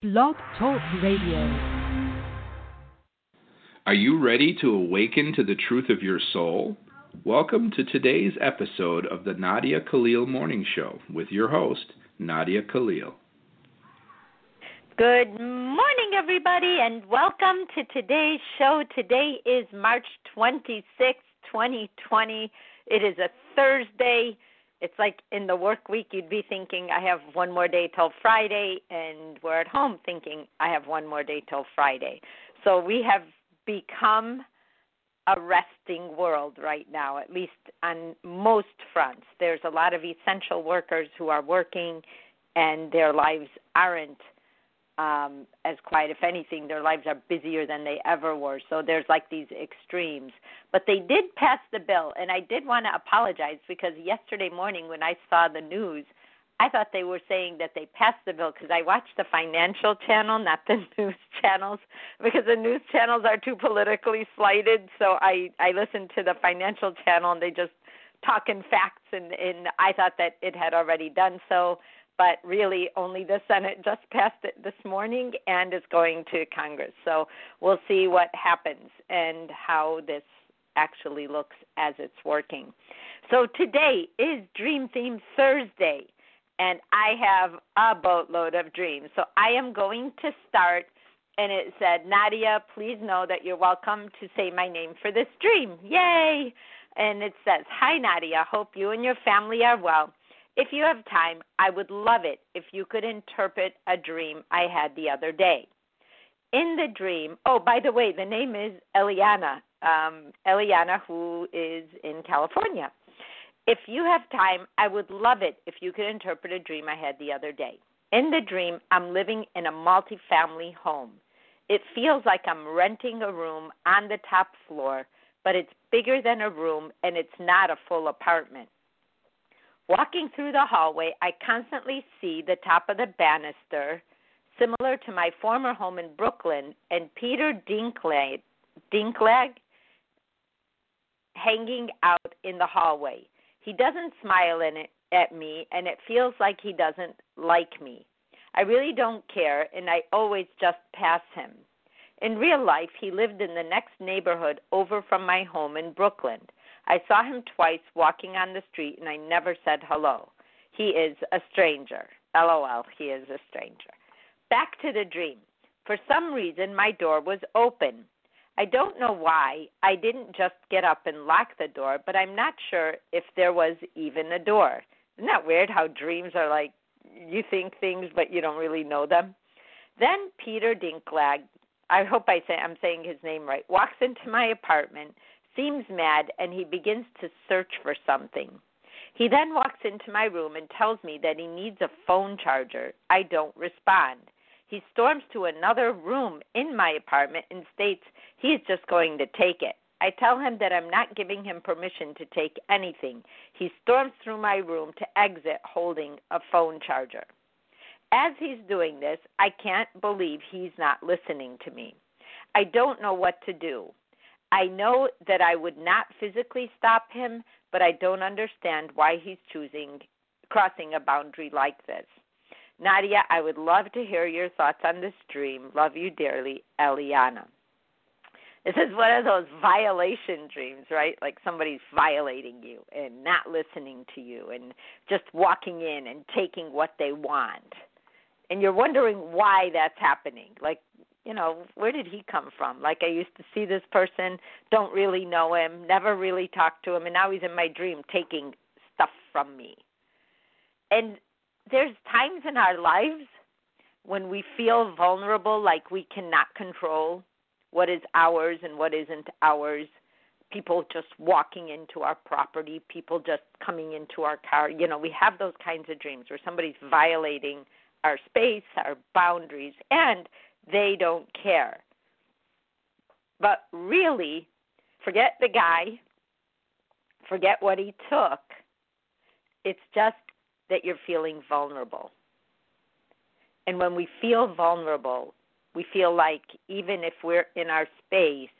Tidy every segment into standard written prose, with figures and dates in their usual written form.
Blog Talk Radio. Are you ready to awaken to the truth of your soul? Welcome to today's episode of the Nadia Khalil Morning Show with your host, Nadia Khalil. Good morning, everybody, and welcome to today's show. Today is March 26, 2020. It is a Thursday. It's like in the work week, you'd be thinking, I have one more day till Friday, and we're at home thinking, I have one more day till Friday. So we have become a resting world right now, at least on most fronts. There's a lot of essential workers who are working, and their lives aren't as quiet. If anything, their lives are busier than they ever were. So there's like these extremes. But they did pass the bill, and I did want to apologize because yesterday morning when I saw the news, I thought they were saying that they passed the bill because I watched the financial channel, not the news channels, because the news channels are too politically slighted. So I listened to the financial channel, and they just talk in facts, and I thought that it had already done so. But really, only the Senate just passed it this morning and is going to Congress. So we'll see what happens and how this actually looks as it's working. So today is Dream Theme Thursday, and I have a boatload of dreams. So I am going to start, and it said, Nadia, please know that you're welcome to say my name for this dream. Yay! And it says, hi, Nadia. Hope you and your family are well. If you have time, I would love it if you could interpret a dream I had the other day. In the dream, oh, by the way, the name is Eliana, Eliana, who is in California. If you have time, I would love it if you could interpret a dream I had the other day. In the dream, I'm living in a multifamily home. It feels like I'm renting a room on the top floor, but it's bigger than a room and it's not a full apartment. Walking through the hallway, I constantly see the top of the banister, similar to my former home in Brooklyn, and Peter Dinklage hanging out in the hallway. He doesn't smile at me, and it feels like he doesn't like me. I really don't care, and I always just pass him. In real life, he lived in the next neighborhood over from my home in Brooklyn. I saw him twice walking on the street, and I never said hello. He is a stranger. LOL, he is a stranger. Back to the dream. For some reason, my door was open. I don't know why. I didn't just get up and lock the door, but I'm not sure if there was even a door. Isn't that weird how dreams are like you think things, but you don't really know them? Then Peter Dinklage, I hope I'm saying his name right, walks into my apartment, seems mad, and he begins to search for something. He then walks into my room and tells me that he needs a phone charger. I don't respond. He storms to another room in my apartment and states he is just going to take it. I tell him that I'm not giving him permission to take anything. He storms through my room to exit holding a phone charger. As he's doing this, I can't believe he's not listening to me. I don't know what to do. I know that I would not physically stop him, but I don't understand why he's crossing a boundary like this. Nadia, I would love to hear your thoughts on this dream. Love you dearly, Eliana. This is one of those violation dreams, right? Like somebody's violating you and not listening to you and just walking in and taking what they want. And you're wondering why that's happening. Like, you know, where did he come from? Like, I used to see this person, don't really know him, never really talked to him, and now he's in my dream taking stuff from me. And there's times in our lives when we feel vulnerable, like we cannot control what is ours and what isn't ours. People just walking into our property, people just coming into our car. You know, we have those kinds of dreams where somebody's violating our space, our boundaries, and they don't care. But really, forget the guy, forget what he took. It's just that you're feeling vulnerable. And when we feel vulnerable, we feel like even if we're in our space,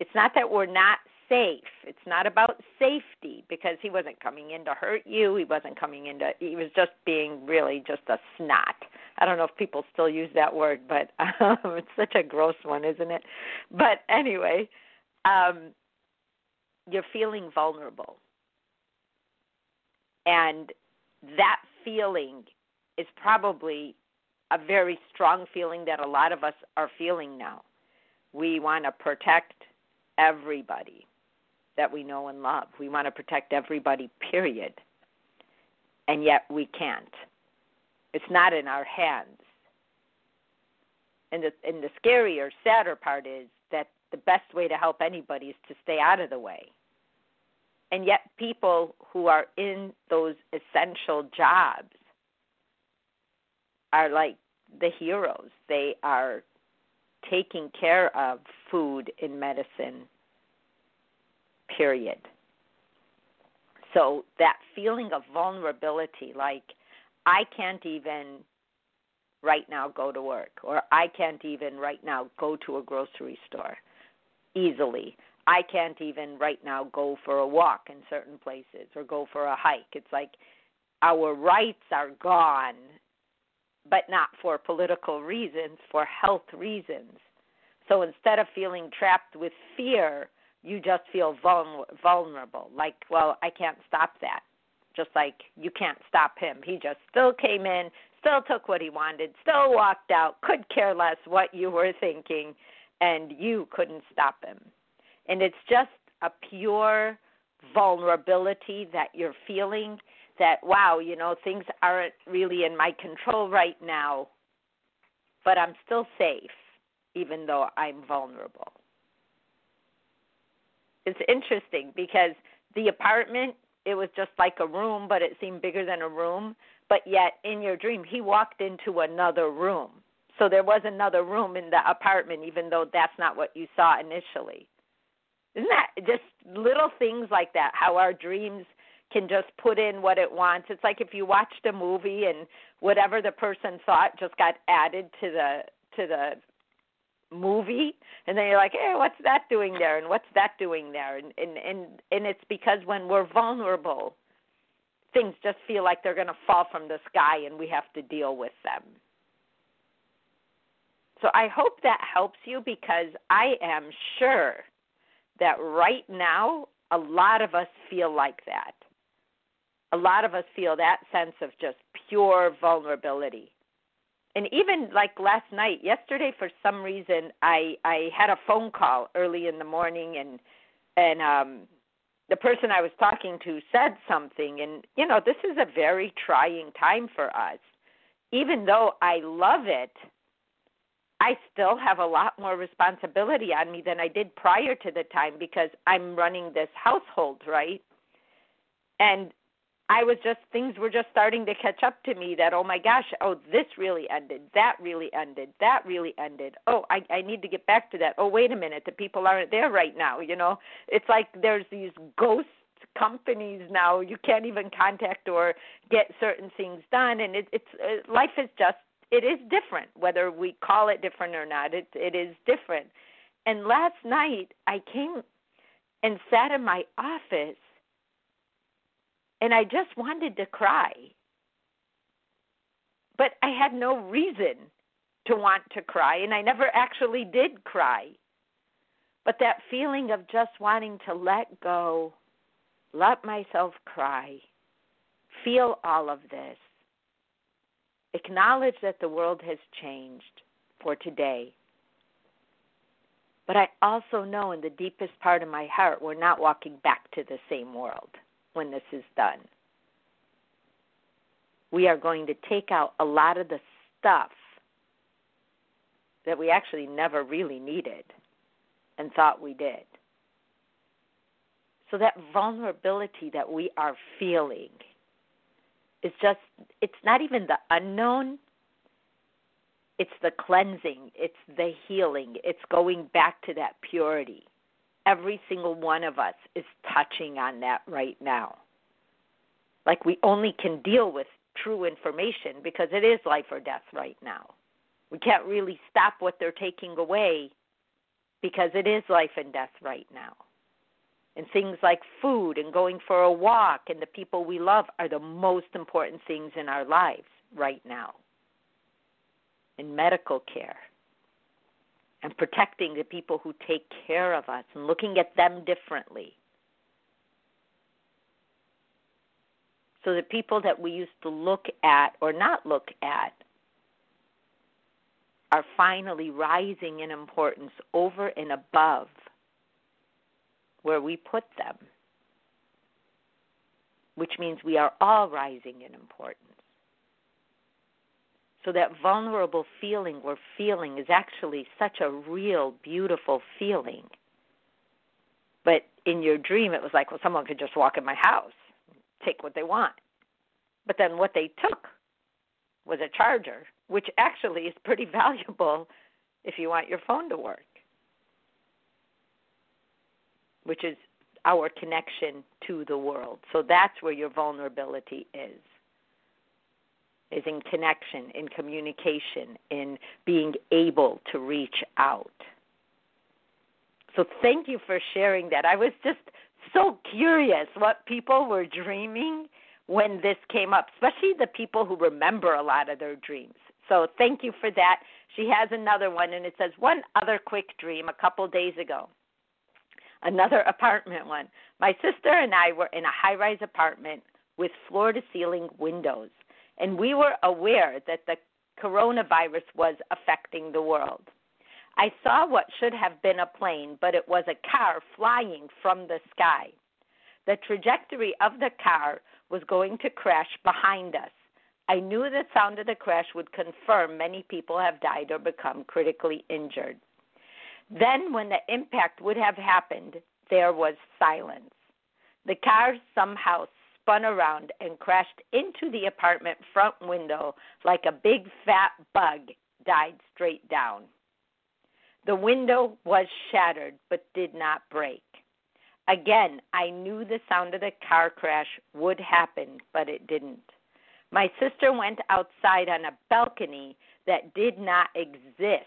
it's not that we're not safe. It's not about safety, because he wasn't coming in to hurt you. He wasn't coming in to, he was just being really just a snot. I don't know if people still use that word, but it's such a gross one, isn't it? But anyway, you're feeling vulnerable. And that feeling is probably a very strong feeling that a lot of us are feeling now. We want to protect everybody that we know and love. We want to protect everybody, period. And yet we can't. It's not in our hands. And the scarier, sadder part is that the best way to help anybody is to stay out of the way. And yet people who are in those essential jobs are like the heroes. They are taking care of food and medicine, period. So that feeling of vulnerability, like I can't even right now go to work, or I can't even right now go to a grocery store easily. I can't even right now go for a walk in certain places or go for a hike. It's like our rights are gone, but not for political reasons, for health reasons. So instead of feeling trapped with fear, you just feel vulnerable. Like, well, I can't stop that. Just like you can't stop him. He just still came in, still took what he wanted, still walked out, could care less what you were thinking, and you couldn't stop him. And it's just a pure vulnerability that you're feeling that, wow, you know, things aren't really in my control right now, but I'm still safe even though I'm vulnerable. It's interesting because the apartment, it was just like a room, but it seemed bigger than a room. But yet in your dream, he walked into another room. So there was another room in the apartment, even though that's not what you saw initially. Isn't that just little things like that, how our dreams can just put in what it wants? It's like if you watched a movie and whatever the person thought just got added to the movie, and then you're like, hey, what's that doing there, and what's that doing there? And it's because when we're vulnerable, things just feel like they're going to fall from the sky and we have to deal with them. So I hope that helps you, because I am sure that right now, a lot of us feel like that. A lot of us feel that sense of just pure vulnerability. And even like last night, yesterday, for some reason, I had a phone call early in the morning, and the person I was talking to said something. And, you know, this is a very trying time for us. Even though I love it, I still have a lot more responsibility on me than I did prior to the time, because I'm running this household, right? And things were just starting to catch up to me that, oh my gosh, oh, this really ended, that really ended, that really ended. Oh, I need to get back to that. Oh, wait a minute, the people aren't there right now, you know? It's like there's these ghost companies now. You can't even contact or get certain things done, and it's life is just, it is different, whether we call it different or not. It is different. And last night I came and sat in my office, and I just wanted to cry. But I had no reason to want to cry, and I never actually did cry. But that feeling of just wanting to let go, let myself cry, feel all of this, acknowledge that the world has changed for today. But I also know in the deepest part of my heart, we're not walking back to the same world when this is done. We are going to take out a lot of the stuff that we actually never really needed and thought we did. So that vulnerability that we are feeling, it's just, it's not even the unknown, it's the cleansing, it's the healing, it's going back to that purity. Every single one of us is touching on that right now. Like, we only can deal with true information because it is life or death right now. We can't really stop what they're taking away because it is life and death right now. and things like food and going for a walk and the people we love are the most important things in our lives right now. And medical care and protecting the people who take care of us and looking at them differently. So the people that we used to look at or not look at are finally rising in importance over and above where we put them, which means we are all rising in importance. So that vulnerable feeling we're feeling is actually such a real, beautiful feeling. But in your dream, it was like, well, someone could just walk in my house, take what they want. But then what they took was a charger, which actually is pretty valuable if you want your phone to work, which is our connection to the world. So that's where your vulnerability is in connection, in communication, in being able to reach out. So thank you for sharing that. I was just so curious what people were dreaming when this came up, especially the people who remember a lot of their dreams. So thank you for that. She has another one, and it says, one other quick dream a couple days ago. Another apartment one. My sister and I were in a high-rise apartment with floor-to-ceiling windows, and we were aware that the coronavirus was affecting the world. I saw what should have been a plane, but it was a car flying from the sky. The trajectory of the car was going to crash behind us. I knew the sound of the crash would confirm many people have died or become critically injured. Then, when the impact would have happened, there was silence. The car somehow spun around and crashed into the apartment front window like a big fat bug died straight down. The window was shattered but did not break. Again, I knew the sound of the car crash would happen, but it didn't. My sister went outside on a balcony that did not exist,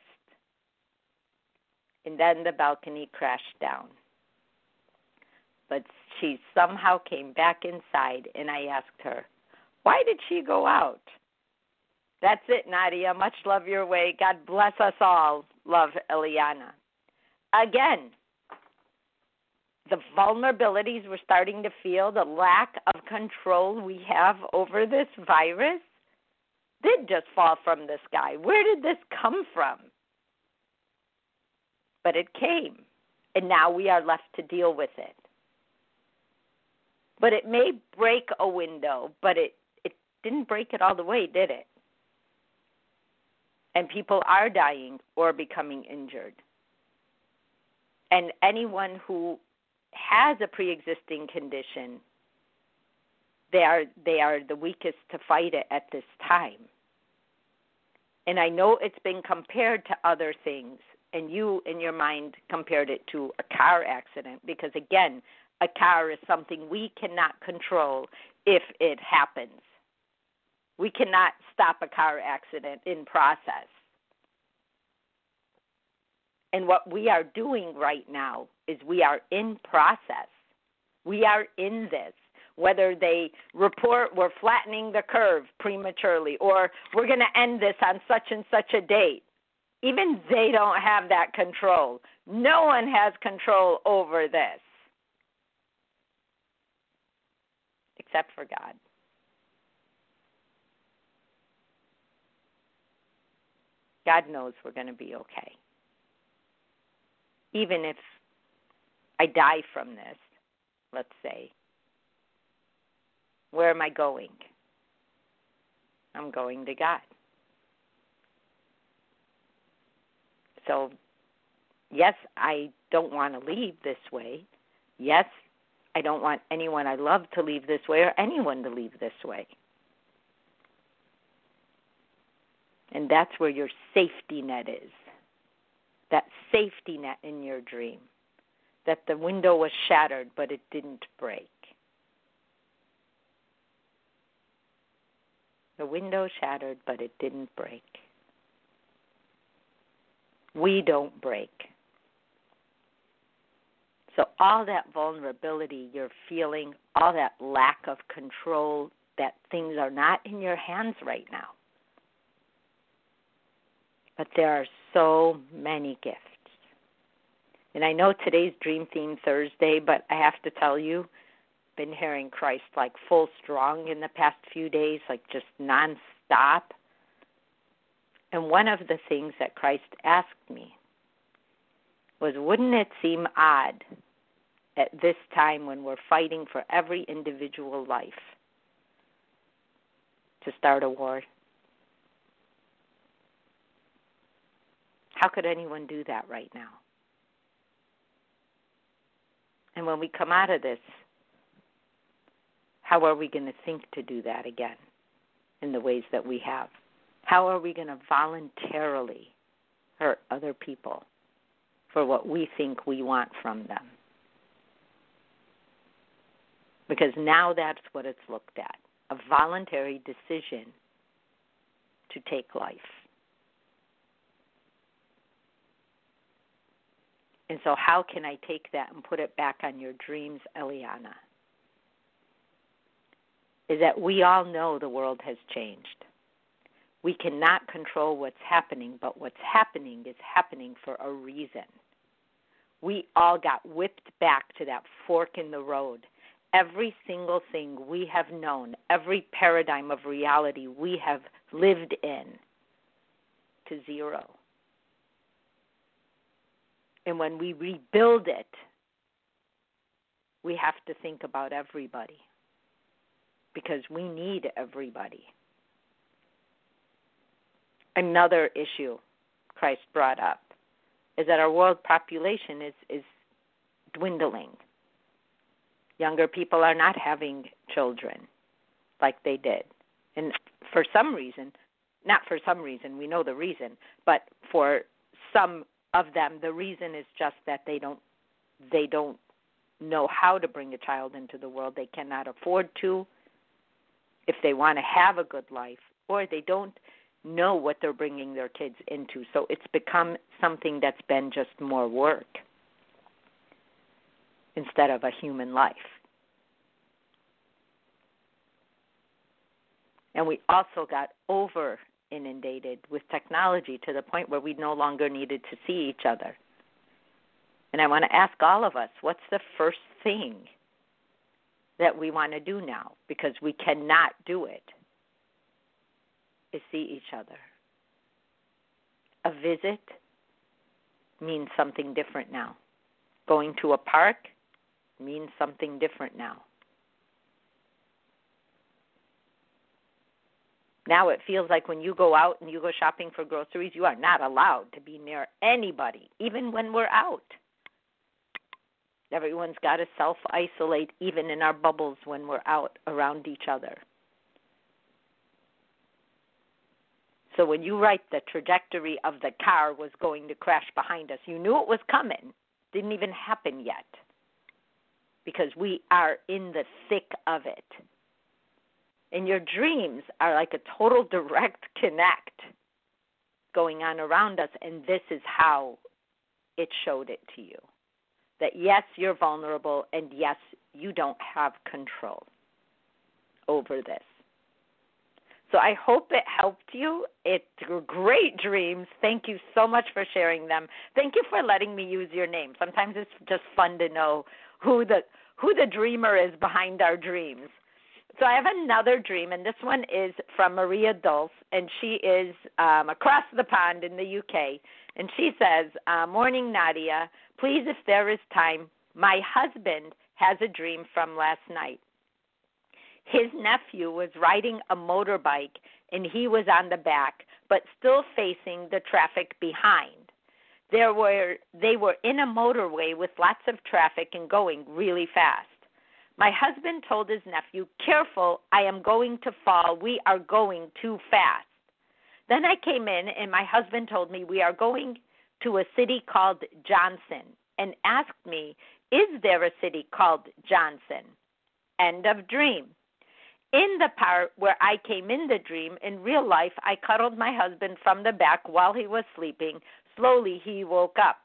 and then the balcony crashed down. But she somehow came back inside, and I asked her, why did she go out? That's it, Nadia. Much love your way. God bless us all. Love, Eliana. Again, the vulnerabilities we're starting to feel, the lack of control we have over this virus, did just fall from the sky. Where did this come from? But it came, and now we are left to deal with it. But it may break a window, but it didn't break it all the way, did it? And people are dying or becoming injured. And anyone who has a pre-existing condition, they are the weakest to fight it at this time. And I know it's been compared to other things, and you in your mind compared it to a car accident because, again, a car is something we cannot control if it happens. We cannot stop a car accident in process. And what we are doing right now is we are in process. We are in this. Whether they report we're flattening the curve prematurely or we're going to end this on such and such a date, even they don't have that control. No one has control over this except for God. God knows we're going to be okay. Even if I die from this, let's say, where am I going? I'm going to God. So, yes, I don't want to leave this way. Yes, I don't want anyone I love to leave this way or anyone to leave this way. And that's where your safety net is. That safety net in your dream, that the window was shattered, but it didn't break. The window shattered, but it didn't break. We don't break. So all that vulnerability you're feeling, all that lack of control, that things are not in your hands right now. But there are so many gifts. And I know today's Dream Theme Thursday, but I have to tell you, been hearing Christ like full strong in the past few days, like just nonstop. And one of the things that Christ asked me was, wouldn't it seem odd at this time when we're fighting for every individual life to start a war? How could anyone do that right now? And when we come out of this, how are we going to think to do that again in the ways that we have? How are we going to voluntarily hurt other people for what we think we want from them? Because now that's what it's looked at, a voluntary decision to take life. And so how can I take that and put it back on your dreams, Eliana? Is that we all know the world has changed. We cannot control what's happening, but what's happening is happening for a reason. We all got whipped back to that fork in the road. Every single thing we have known, every paradigm of reality we have lived in, to zero. And when we rebuild it, we have to think about everybody, because we need everybody. Another issue Christ brought up is that our world population is dwindling. Younger people are not having children like they did. And for some reason, not for some reason, we know the reason, but for some of them, the reason is just that they don't know how to bring a child into the world. They cannot afford to if they want to have a good life, or they don't know what they're bringing their kids into. So it's become something that's been just more work instead of a human life. And we also got over inundated with technology to the point where we no longer needed to see each other. And I want to ask all of us, what's the first thing that we want to do now, because we cannot do it, is see each other? A visit means something different now. Going to a park means something different now. Now it feels like when you go out and you go shopping for groceries, you are not allowed to be near anybody, even when we're out. Everyone's got to self-isolate, even in our bubbles when we're out around each other. So when you write the trajectory of the car was going to crash behind us, you knew it was coming. Didn't even happen yet, because we are in the thick of it. And your dreams are like a total direct connect going on around us, and this is how it showed it to you. That yes, you're vulnerable, and yes, you don't have control over this. So I hope it helped you. It were great dreams. Thank you so much for sharing them. Thank you for letting me use your name. Sometimes it's just fun to know who the dreamer is behind our dreams. So I have another dream, and this one is from Maria Dulce, and she is across the pond in the UK. And she says, morning, Nadia. Please, if there is time, my husband has a dream from last night. His nephew was riding a motorbike, and he was on the back, but still facing the traffic behind. They were in a motorway with lots of traffic and going really fast. My husband told his nephew, careful, I am going to fall. We are going too fast. Then I came in, and my husband told me we are going to a city called Johnson, and asked me, is there a city called Johnson? End of dream. In the part where I came in the dream, in real life, I cuddled my husband from the back while he was sleeping. Slowly, he woke up.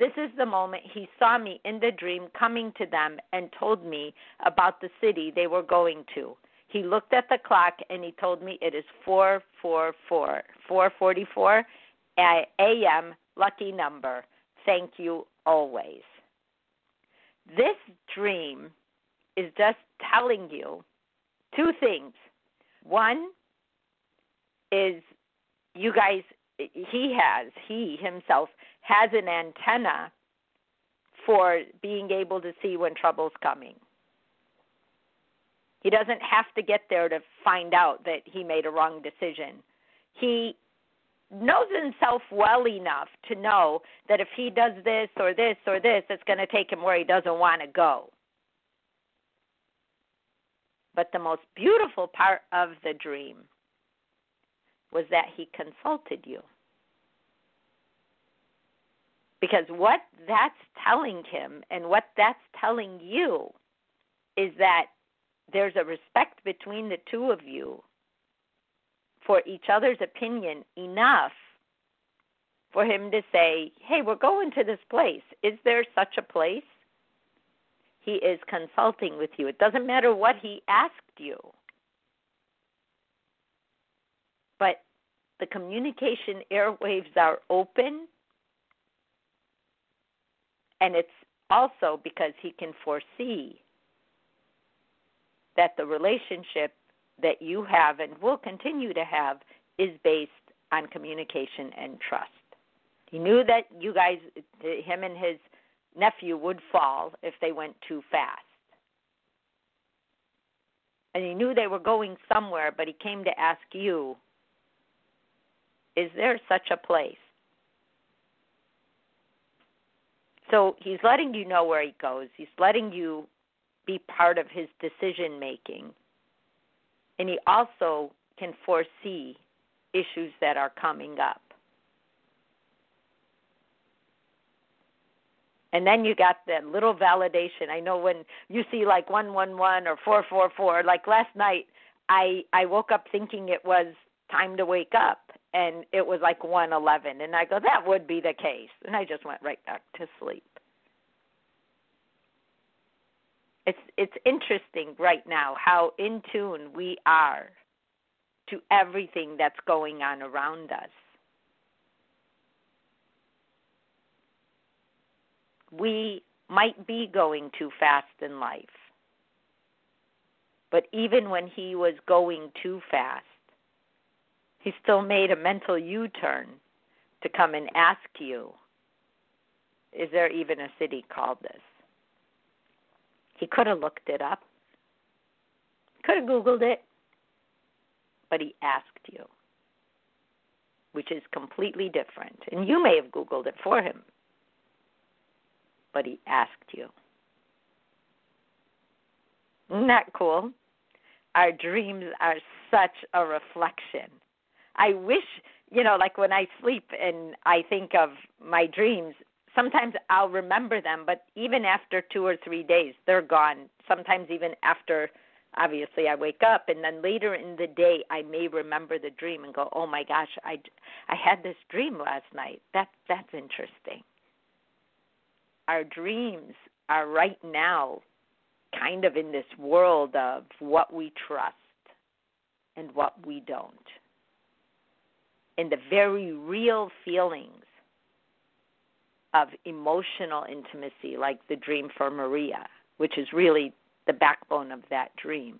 This is the moment he saw me in the dream coming to them and told me about the city they were going to. He looked at the clock and he told me it is 4:44 a.m., lucky number. Thank you always. This dream is just telling you two things. One is you guys, he himself has an antenna for being able to see when trouble's coming. He doesn't have to get there to find out that he made a wrong decision. He knows himself well enough to know that if he does this or this or this, it's going to take him where he doesn't want to go. But the most beautiful part of the dream was that he consulted you. Because what that's telling him and what that's telling you is that there's a respect between the two of you for each other's opinion enough for him to say, hey, we're going to this place. Is there such a place? He is consulting with you. It doesn't matter what he asked you. But the communication airwaves are open, and it's also because he can foresee that the relationship that you have and will continue to have is based on communication and trust. He knew that you guys, him and his nephew, would fall if they went too fast. And he knew they were going somewhere, but he came to ask you, is there such a place? So he's letting you know where he goes. He's letting you be part of his decision-making. And he also can foresee issues that are coming up. And then you got that little validation. I know when you see like 111 or 444, like last night, I woke up thinking it was time to wake up, and it was like 111, and I go, that would be the case, and I just went right back to sleep. It's interesting right now how in tune we are to everything that's going on around us. We might be going too fast in life, but even when he was going too fast, he still made a mental U-turn to come and ask you, is there even a city called this? He could have looked it up, could have Googled it, but he asked you, which is completely different. And you may have Googled it for him, but he asked you. Isn't that cool? Our dreams are such a reflection. I wish, like when I sleep and I think of my dreams, sometimes I'll remember them, but even after 2 or 3 days, they're gone. Sometimes even after, obviously, I wake up, and then later in the day, I may remember the dream and go, oh, my gosh, I had this dream last night. That's interesting. Our dreams are right now kind of in this world of what we trust and what we don't, and the very real feelings of emotional intimacy, like the dream for Maria, which is really the backbone of that dream,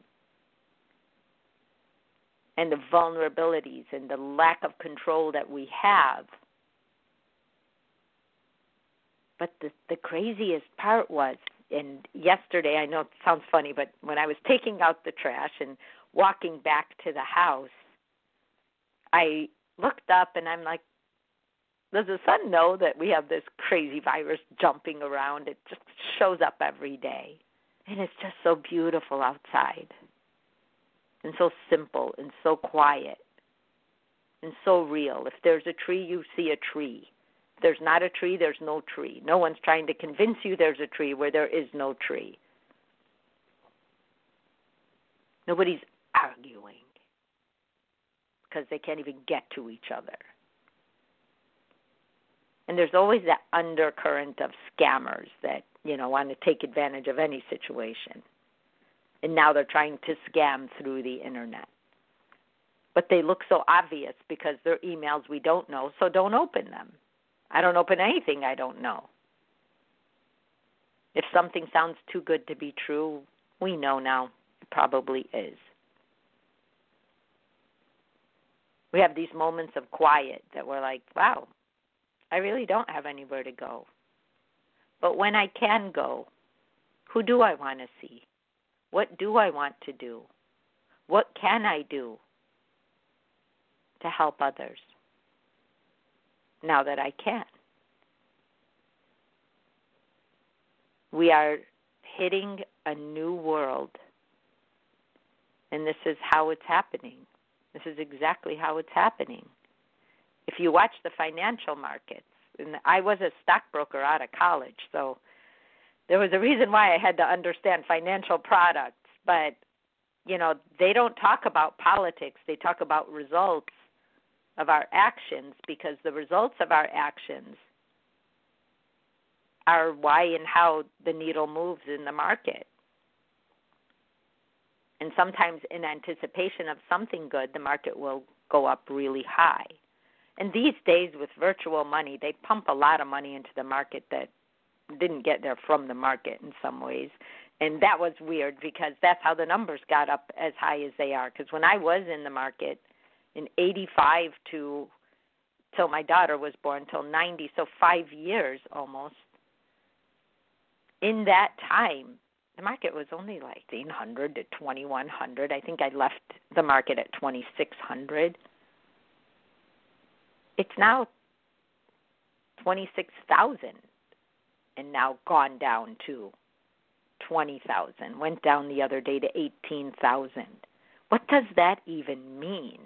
and the vulnerabilities and the lack of control that we have. But the craziest part was, and yesterday, I know it sounds funny, but when I was taking out the trash and walking back to the house, I looked up and I'm like, does the sun know that we have this crazy virus jumping around? It just shows up every day. And it's just so beautiful outside, and so simple and so quiet and so real. If there's a tree, you see a tree. There's not a tree, there's no tree. No one's trying to convince you there's a tree where there is no tree. Nobody's arguing because they can't even get to each other. And there's always that undercurrent of scammers that, you know, want to take advantage of any situation. And now they're trying to scam through the internet. But they look so obvious because they're emails we don't know, so don't open them. I don't open anything I don't know. If something sounds too good to be true, we know now it probably is. We have these moments of quiet that we're like, wow, I really don't have anywhere to go. But when I can go, who do I want to see? What do I want to do? What can I do to help others now that I can? We are hitting a new world, and this is how it's happening. This is exactly how it's happening. If you watch the financial markets, and I was a stockbroker out of college, so there was a reason why I had to understand financial products. But, you know, they don't talk about politics. They talk about results of our actions, because the results of our actions are why and how the needle moves in the market. And sometimes in anticipation of something good, the market will go up really high. And these days with virtual money, they pump a lot of money into the market that didn't get there from the market in some ways. And that was weird, because that's how the numbers got up as high as they are. Because when I was in the market in 85 till my daughter was born, till 90, so 5 years almost, in that time, the market was only like 1,800 to 2,100. I think I left the market at 2,600. It's now 26,000 and now gone down to 20,000. Went down the other day to 18,000. What does that even mean?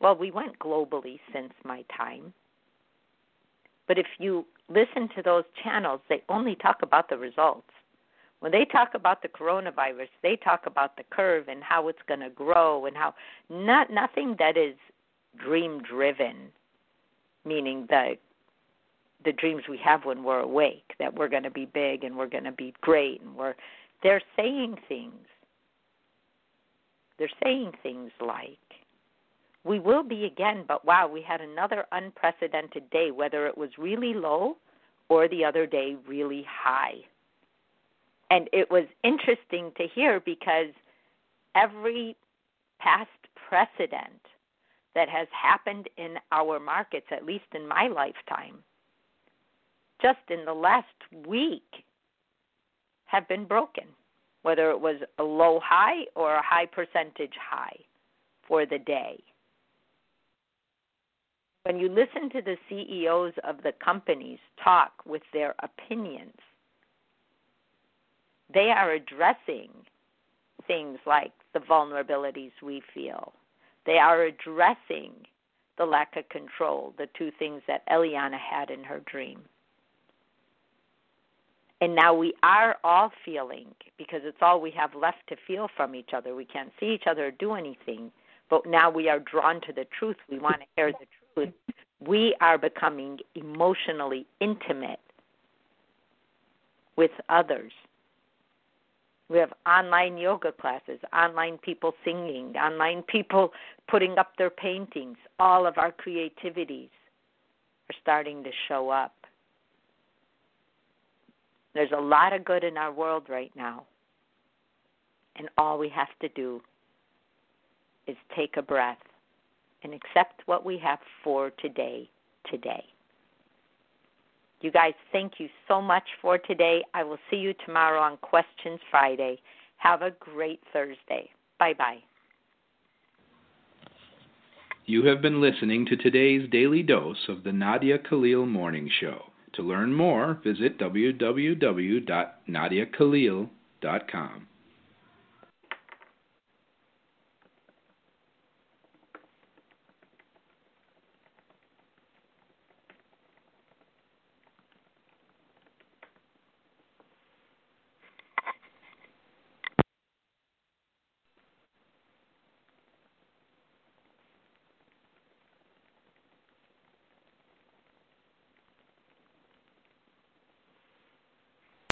Well, we went globally since my time. But if you listen to those channels, they only talk about the results. When they talk about the coronavirus, they talk about the curve and how it's going to grow and how nothing that is dream-driven, meaning the dreams we have when we're awake, that we're going to be big and we're going to be great. And they're saying things. They're saying things like, we will be again, but wow, we had another unprecedented day, whether it was really low or the other day really high. And it was interesting to hear, because every past precedent that has happened in our markets, at least in my lifetime, just in the last week, have been broken, whether it was a low high or a high percentage high for the day. When you listen to the CEOs of the companies talk with their opinions, they are addressing things like the vulnerabilities we feel. They are addressing the lack of control, the two things that Eliana had in her dream. And now we are all feeling, because it's all we have left to feel from each other. We can't see each other or do anything, but now we are drawn to the truth. We want to hear the truth. We are becoming emotionally intimate with others. We have online yoga classes, online people singing, online people putting up their paintings. All of our creativities are starting to show up. There's a lot of good in our world right now. And all we have to do is take a breath and accept what we have for today. You guys, thank you so much for today. I will see you tomorrow on Questions Friday. Have a great Thursday. Bye-bye. You have been listening to today's Daily Dose of the Nadia Khalil Morning Show. To learn more, visit www.nadiakhalil.com.